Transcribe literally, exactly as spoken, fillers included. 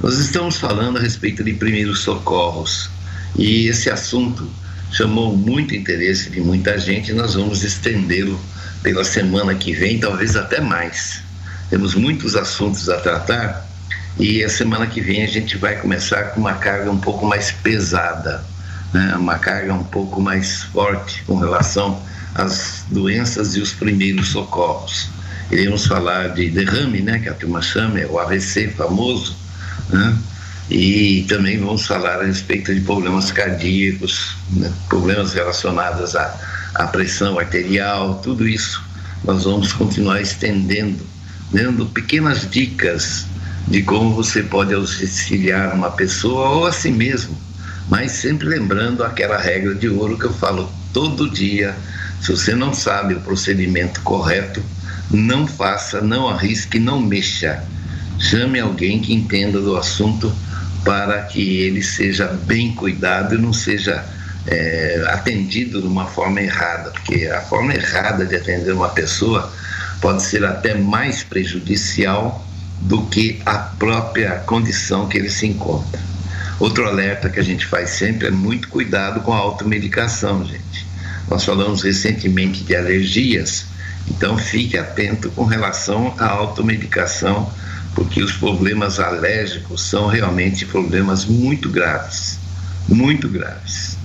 Nós estamos falando a respeito de primeiros socorros e esse assunto chamou muito interesse de muita gente e nós vamos estendê-lo pela semana que vem, talvez até mais. Temos muitos assuntos a tratar e a semana que vem a gente vai começar com uma carga um pouco mais pesada, né? Uma carga um pouco mais forte com relação às doenças e os primeiros socorros. Iremos falar de derrame, né, que a turma chama, é o A V C famoso, né? E também vamos falar a respeito de problemas cardíacos, né? Problemas relacionados à, à pressão arterial, tudo isso. Nós vamos continuar estendendo, dando pequenas dicas de como você pode auxiliar uma pessoa ou a si mesmo, mas sempre lembrando aquela regra de ouro que eu falo todo dia: se você não sabe o procedimento correto, não faça, não arrisque, não mexa. Chame alguém que entenda do assunto para que ele seja bem cuidado e não seja é, atendido de uma forma errada, porque a forma errada de atender uma pessoa pode ser até mais prejudicial do que a própria condição que ele se encontra. Outro alerta que a gente faz sempre é muito cuidado com a automedicação, gente. Nós falamos recentemente de alergias, então fique atento com relação à automedicação, porque os problemas alérgicos são realmente problemas muito graves, muito graves.